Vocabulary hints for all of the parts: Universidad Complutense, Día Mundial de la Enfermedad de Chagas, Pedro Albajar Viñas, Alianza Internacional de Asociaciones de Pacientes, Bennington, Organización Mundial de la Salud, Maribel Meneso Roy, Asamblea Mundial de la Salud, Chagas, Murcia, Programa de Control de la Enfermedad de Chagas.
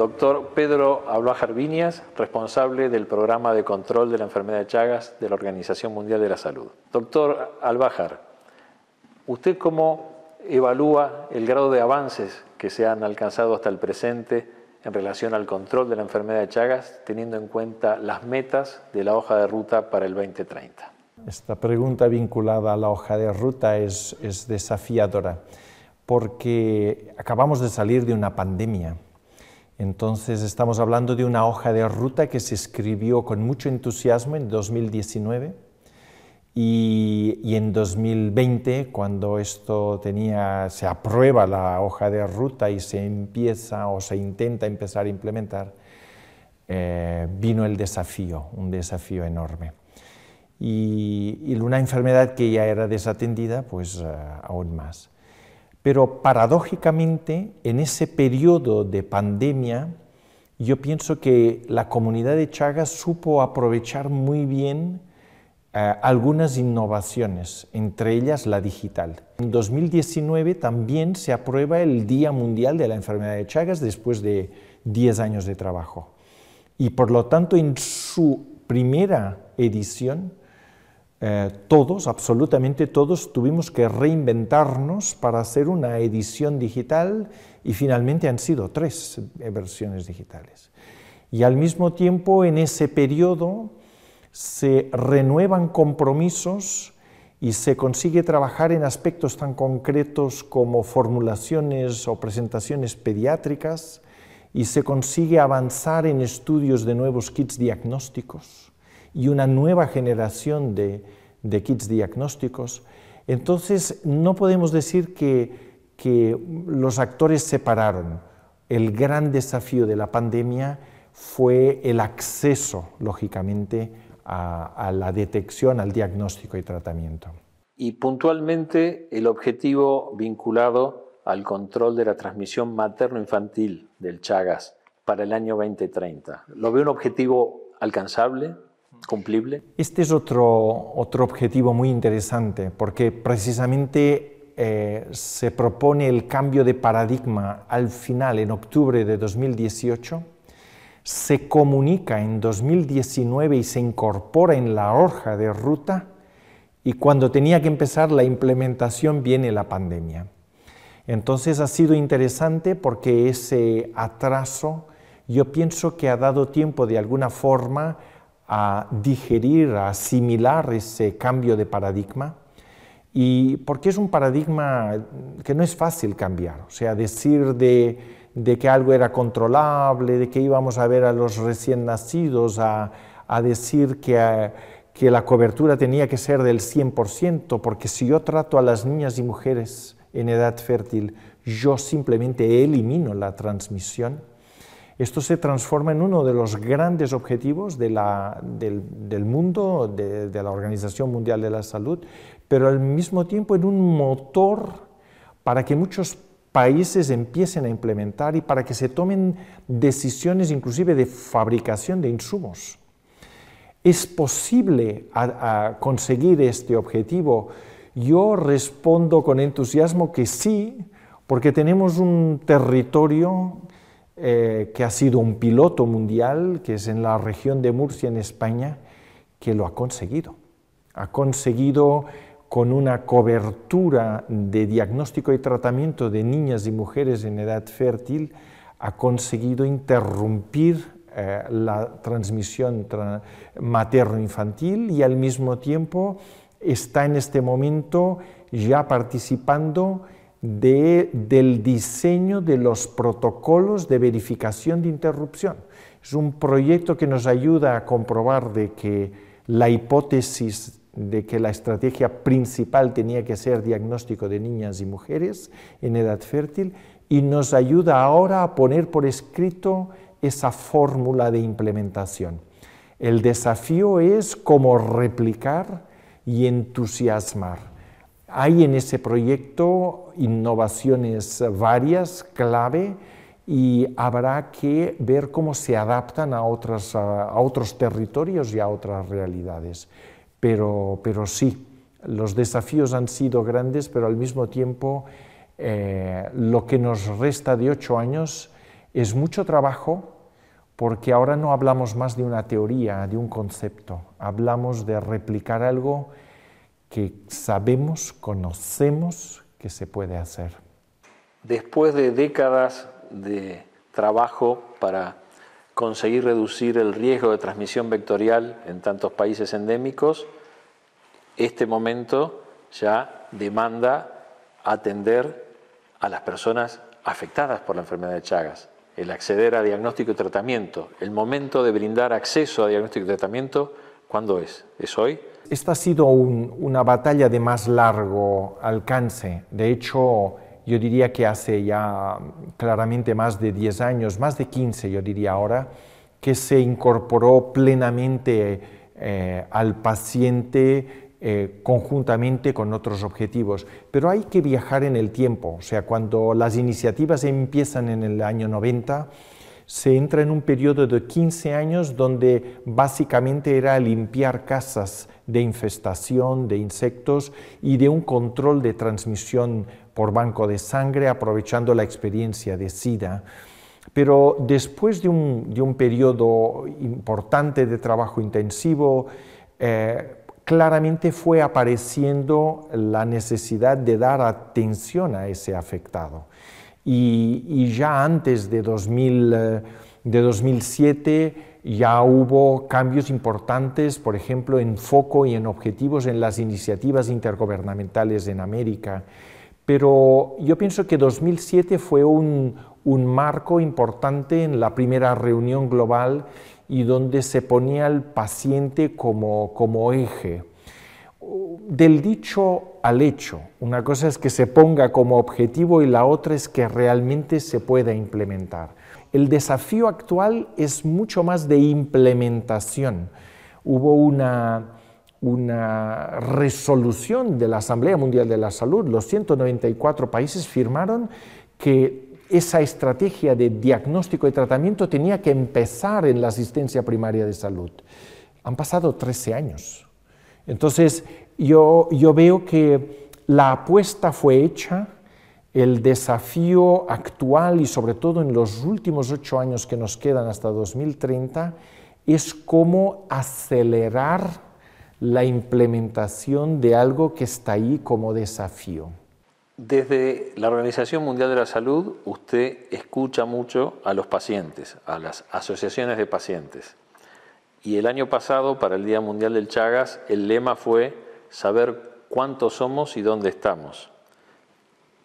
Doctor Pedro Albajar Viñas, responsable del Programa de Control de la Enfermedad de Chagas de la Organización Mundial de la Salud. Doctor Albajar, ¿usted cómo evalúa el grado de avances que se han alcanzado hasta el presente en relación al control de la enfermedad de Chagas, teniendo en cuenta las metas de la hoja de ruta para el 2030? Esta pregunta vinculada a la hoja de ruta es desafiadora, porque acabamos de salir de una pandemia. Entonces estamos hablando de una hoja de ruta que se escribió con mucho entusiasmo en 2019 y en 2020, cuando se aprueba la hoja de ruta y se empieza o se intenta empezar a implementar, vino el desafío, un desafío enorme. Y una enfermedad que ya era desatendida, pues aún más. Pero paradójicamente, en ese periodo de pandemia, yo pienso que la comunidad de Chagas supo aprovechar muy bien algunas innovaciones, entre ellas la digital. En 2019 también se aprueba el Día Mundial de la Enfermedad de Chagas después de 10 años de trabajo. Y por lo tanto, en su primera edición, todos, absolutamente todos, tuvimos que reinventarnos para hacer una edición digital y finalmente han sido 3 versiones digitales. Y al mismo tiempo, en ese periodo, se renuevan compromisos y se consigue trabajar en aspectos tan concretos como formulaciones o presentaciones pediátricas y se consigue avanzar en estudios de nuevos kits diagnósticos y una nueva generación de kits diagnósticos. Entonces, no podemos decir que los actores se pararon. El gran desafío de la pandemia fue el acceso, lógicamente, a la detección, al diagnóstico y tratamiento. Y puntualmente, el objetivo vinculado al control de la transmisión materno-infantil del Chagas para el año 2030. ¿Lo ve un objetivo alcanzable? ¿Cumplible? Este es otro objetivo muy interesante, porque precisamente se propone el cambio de paradigma al final, en octubre de 2018, se comunica en 2019 y se incorpora en la hoja de ruta, y cuando tenía que empezar la implementación viene la pandemia. Entonces ha sido interesante porque ese atraso yo pienso que ha dado tiempo de alguna forma a digerir, a asimilar ese cambio de paradigma, y porque es un paradigma que no es fácil cambiar. O sea, decir de que algo era controlable, de que íbamos a ver a los recién nacidos, a decir que la cobertura tenía que ser del 100%, porque si yo trato a las niñas y mujeres en edad fértil, yo simplemente elimino la transmisión. Esto se transforma en uno de los grandes objetivos del mundo, de la Organización Mundial de la Salud, pero al mismo tiempo en un motor para que muchos países empiecen a implementar y para que se tomen decisiones inclusive de fabricación de insumos. ¿Es posible a conseguir este objetivo? Yo respondo con entusiasmo que sí, porque tenemos un territorio que ha sido un piloto mundial, que es en la región de Murcia, en España, que lo ha conseguido. Ha conseguido con una cobertura de diagnóstico y tratamiento de niñas y mujeres en edad fértil, ha conseguido interrumpir la transmisión materno-infantil y al mismo tiempo está en este momento ya participando del diseño de los protocolos de verificación de interrupción. Es un proyecto que nos ayuda a comprobar de que la hipótesis de que la estrategia principal tenía que ser diagnóstico de niñas y mujeres en edad fértil y nos ayuda ahora a poner por escrito esa fórmula de implementación. El desafío es cómo replicar y entusiasmar. Hay en ese proyecto innovaciones varias, clave, y habrá que ver cómo se adaptan a otros territorios y a otras realidades. Pero sí, los desafíos han sido grandes, pero al mismo tiempo lo que nos resta de 8 años Es mucho trabajo porque ahora no hablamos más de una teoría, de un concepto, hablamos de replicar algo que sabemos, conocemos que se puede hacer. Después de décadas de trabajo para conseguir reducir el riesgo de transmisión vectorial en tantos países endémicos, este momento ya demanda atender a las personas afectadas por la enfermedad de Chagas, el acceder a diagnóstico y tratamiento. El momento de brindar acceso a diagnóstico y tratamiento, ¿cuándo es? ¿Es hoy? Esta ha sido una batalla de más largo alcance. De hecho, yo diría que hace ya claramente más de 10 años, más de 15 yo diría ahora, que se incorporó plenamente al paciente conjuntamente con otros objetivos, pero hay que viajar en el tiempo, o sea, cuando las iniciativas empiezan en el año 90, se entra en un periodo de 15 años donde básicamente era limpiar casas de infestación de insectos y de un control de transmisión por banco de sangre, aprovechando la experiencia de SIDA. Pero después de un periodo importante de trabajo intensivo, claramente fue apareciendo la necesidad de dar atención a ese afectado. Y ya antes de 2007 ya hubo cambios importantes, por ejemplo, en foco y en objetivos en las iniciativas intergubernamentales en América. Pero yo pienso que 2007 fue un marco importante en la primera reunión global y donde se ponía al paciente como eje. Del dicho al hecho, una cosa es que se ponga como objetivo y la otra es que realmente se pueda implementar. El desafío actual es mucho más de implementación. Hubo una resolución de la Asamblea Mundial de la Salud, los 194 países firmaron que esa estrategia de diagnóstico y tratamiento tenía que empezar en la asistencia primaria de salud. Han pasado 13 años. Entonces, yo veo que la apuesta fue hecha, el desafío actual y sobre todo en los últimos 8 años que nos quedan hasta 2030, es cómo acelerar la implementación de algo que está ahí como desafío. Desde la Organización Mundial de la Salud, usted escucha mucho a los pacientes, a las asociaciones de pacientes. Y el año pasado, para el Día Mundial del Chagas, el lema fue saber cuántos somos y dónde estamos.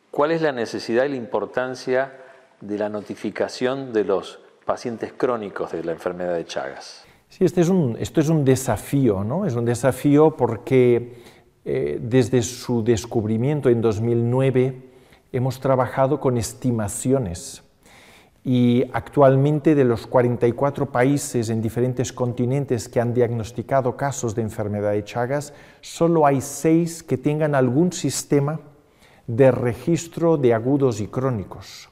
¿Cuál es la necesidad y la importancia de la notificación de los pacientes crónicos de la enfermedad de Chagas? Sí, esto es un desafío, ¿no? Es un desafío porque desde su descubrimiento en 2009 hemos trabajado con estimaciones y actualmente de los 44 países en diferentes continentes que han diagnosticado casos de enfermedad de Chagas, solo hay 6 que tengan algún sistema de registro de agudos y crónicos.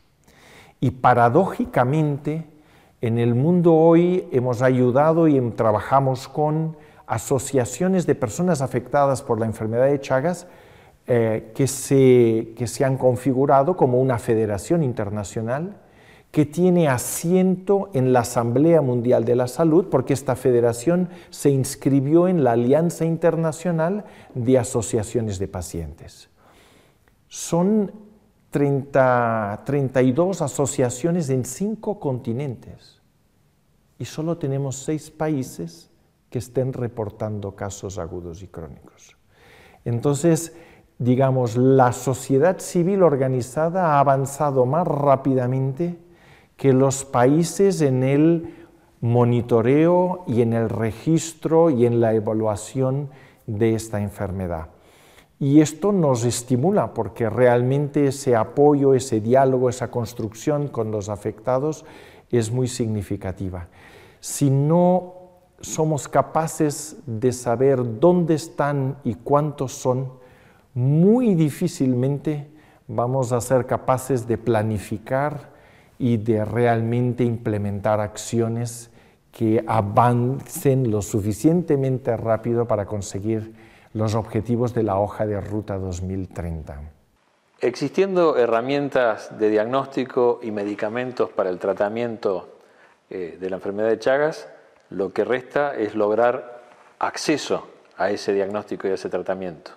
Y paradójicamente en el mundo hoy hemos ayudado y trabajamos con asociaciones de personas afectadas por la enfermedad de Chagas que se han configurado como una federación internacional que tiene asiento en la Asamblea Mundial de la Salud, porque esta federación se inscribió en la Alianza Internacional de Asociaciones de Pacientes. Son 32 asociaciones en 5 continentes y solo tenemos 6 países que estén reportando casos agudos y crónicos. Entonces, digamos, la sociedad civil organizada ha avanzado más rápidamente que los países en el monitoreo y en el registro y en la evaluación de esta enfermedad. Y esto nos estimula porque realmente ese apoyo, ese diálogo, esa construcción con los afectados es muy significativa. Si no somos capaces de saber dónde están y cuántos son, muy difícilmente vamos a ser capaces de planificar y de realmente implementar acciones que avancen lo suficientemente rápido para conseguir los objetivos de la hoja de ruta 2030. Existiendo herramientas de diagnóstico y medicamentos para el tratamiento de la enfermedad de Chagas, lo que resta es lograr acceso a ese diagnóstico y a ese tratamiento.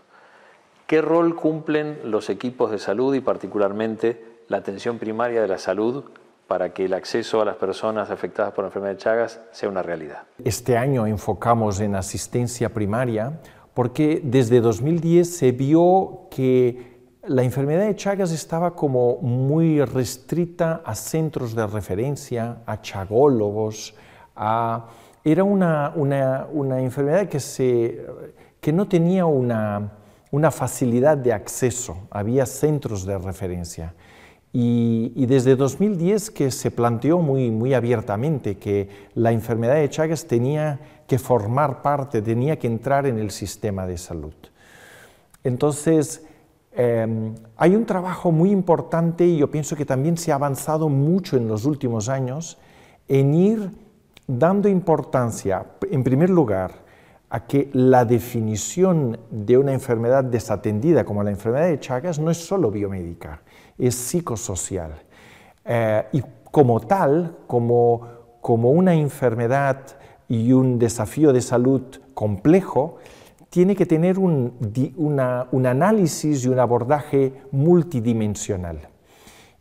¿Qué rol cumplen los equipos de salud y particularmente la atención primaria de la salud para que el acceso a las personas afectadas por la enfermedad de Chagas sea una realidad? Este año enfocamos en asistencia primaria porque desde 2010 se vio que la enfermedad de Chagas estaba como muy restrita a centros de referencia, a chagólogos, era una enfermedad que no tenía una facilidad de acceso, había centros de referencia. Y desde 2010 que se planteó muy abiertamente que la enfermedad de Chagas tenía que formar parte, tenía que entrar en el sistema de salud. Entonces, hay un trabajo muy importante y yo pienso que también se ha avanzado mucho en los últimos años en ir dando importancia, en primer lugar, a que la definición de una enfermedad desatendida como la enfermedad de Chagas no es solo biomédica, es psicosocial. Y como tal, como una enfermedad y un desafío de salud complejo, tiene que tener un análisis y un abordaje multidimensional.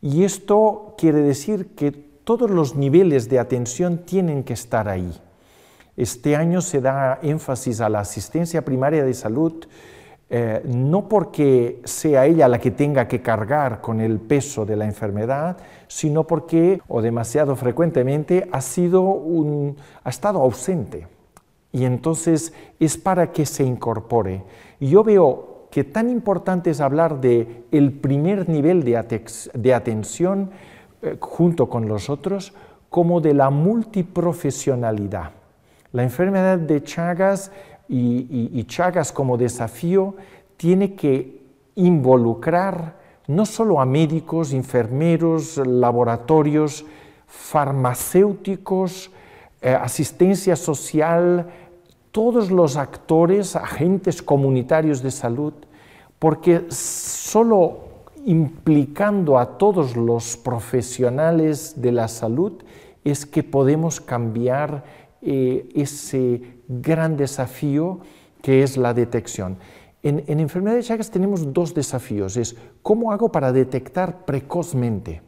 Y esto quiere decir que todos los niveles de atención tienen que estar ahí. Este año se da énfasis a la asistencia primaria de salud, no porque sea ella la que tenga que cargar con el peso de la enfermedad, sino porque, o demasiado frecuentemente, ha estado ausente. Y entonces es para que se incorpore. Y yo veo que tan importante es hablar del primer nivel de atención junto con los otros, como de la multiprofesionalidad. La enfermedad de Chagas y Chagas como desafío tiene que involucrar no solo a médicos, enfermeros, laboratorios, farmacéuticos, asistencia social, todos los actores, agentes comunitarios de salud, porque solo implicando a todos los profesionales de la salud es que podemos cambiar ese gran desafío que es la detección. En enfermedad de Chagas tenemos dos desafíos, es cómo hago para detectar precozmente.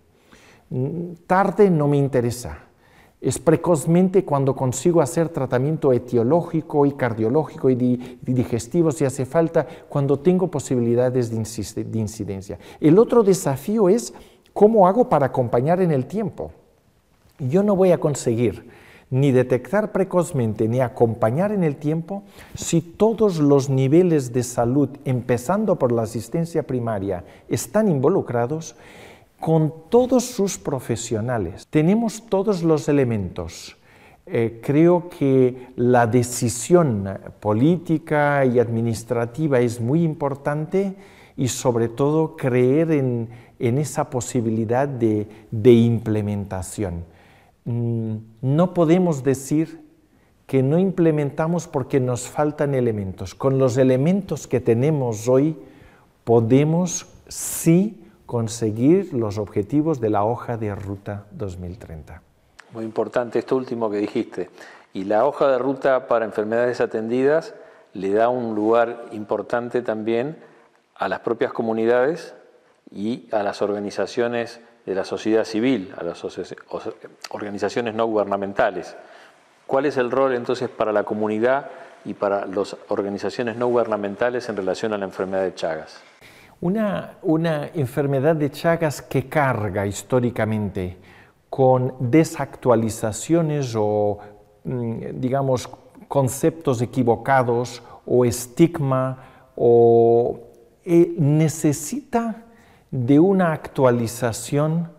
Tarde no me interesa. Es precozmente cuando consigo hacer tratamiento etiológico y cardiológico y digestivo si hace falta, cuando tengo posibilidades de incidencia. El otro desafío es cómo hago para acompañar en el tiempo. Yo no voy a conseguir ni detectar precozmente ni acompañar en el tiempo si todos los niveles de salud, empezando por la asistencia primaria, están involucrados con todos sus profesionales. Tenemos todos los elementos. Creo que la decisión política y administrativa es muy importante y sobre todo creer en esa posibilidad de implementación. No podemos decir que no implementamos porque nos faltan elementos. Con los elementos que tenemos hoy podemos sí conseguir los objetivos de la hoja de ruta 2030. Muy importante esto último que dijiste. Y la hoja de ruta para enfermedades atendidas le da un lugar importante también a las propias comunidades y a las organizaciones de la sociedad civil, a las organizaciones no gubernamentales. ¿Cuál es el rol entonces para la comunidad y para las organizaciones no gubernamentales en relación a la enfermedad de Chagas? Una enfermedad de Chagas que carga históricamente con desactualizaciones o, digamos, conceptos equivocados o estigma, o necesita de una actualización,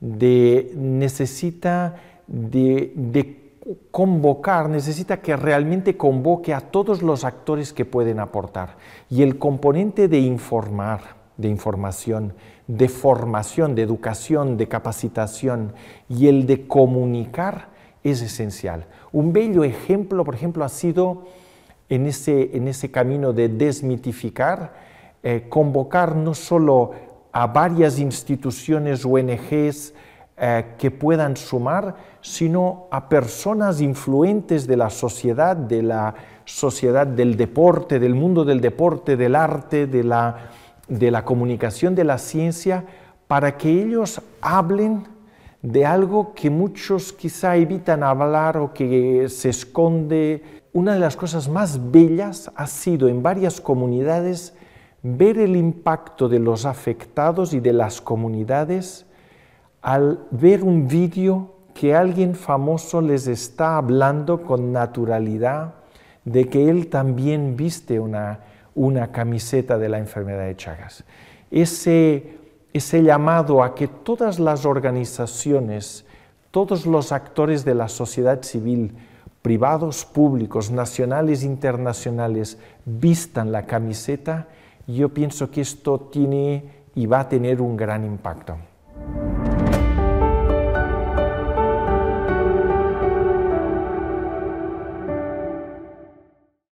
necesita de convocar, necesita que realmente convoque a todos los actores que pueden aportar. Y el componente de informar, de información, de formación, de educación, de capacitación y el de comunicar es esencial. Un bello ejemplo, por ejemplo, ha sido en ese camino de desmitificar, convocar no solo a varias instituciones, ONGs que puedan sumar, sino a personas influentes de la sociedad del deporte, del mundo del deporte, del arte, de la comunicación, de la ciencia, para que ellos hablen de algo que muchos quizá evitan hablar o que se esconde. Una de las cosas más bellas ha sido en varias comunidades ver el impacto de los afectados y de las comunidades al ver un vídeo que alguien famoso les está hablando con naturalidad de que él también viste una camiseta de la enfermedad de Chagas. Ese llamado a que todas las organizaciones, todos los actores de la sociedad civil, privados, públicos, nacionales, internacionales, vistan la camiseta, yo pienso que esto tiene y va a tener un gran impacto.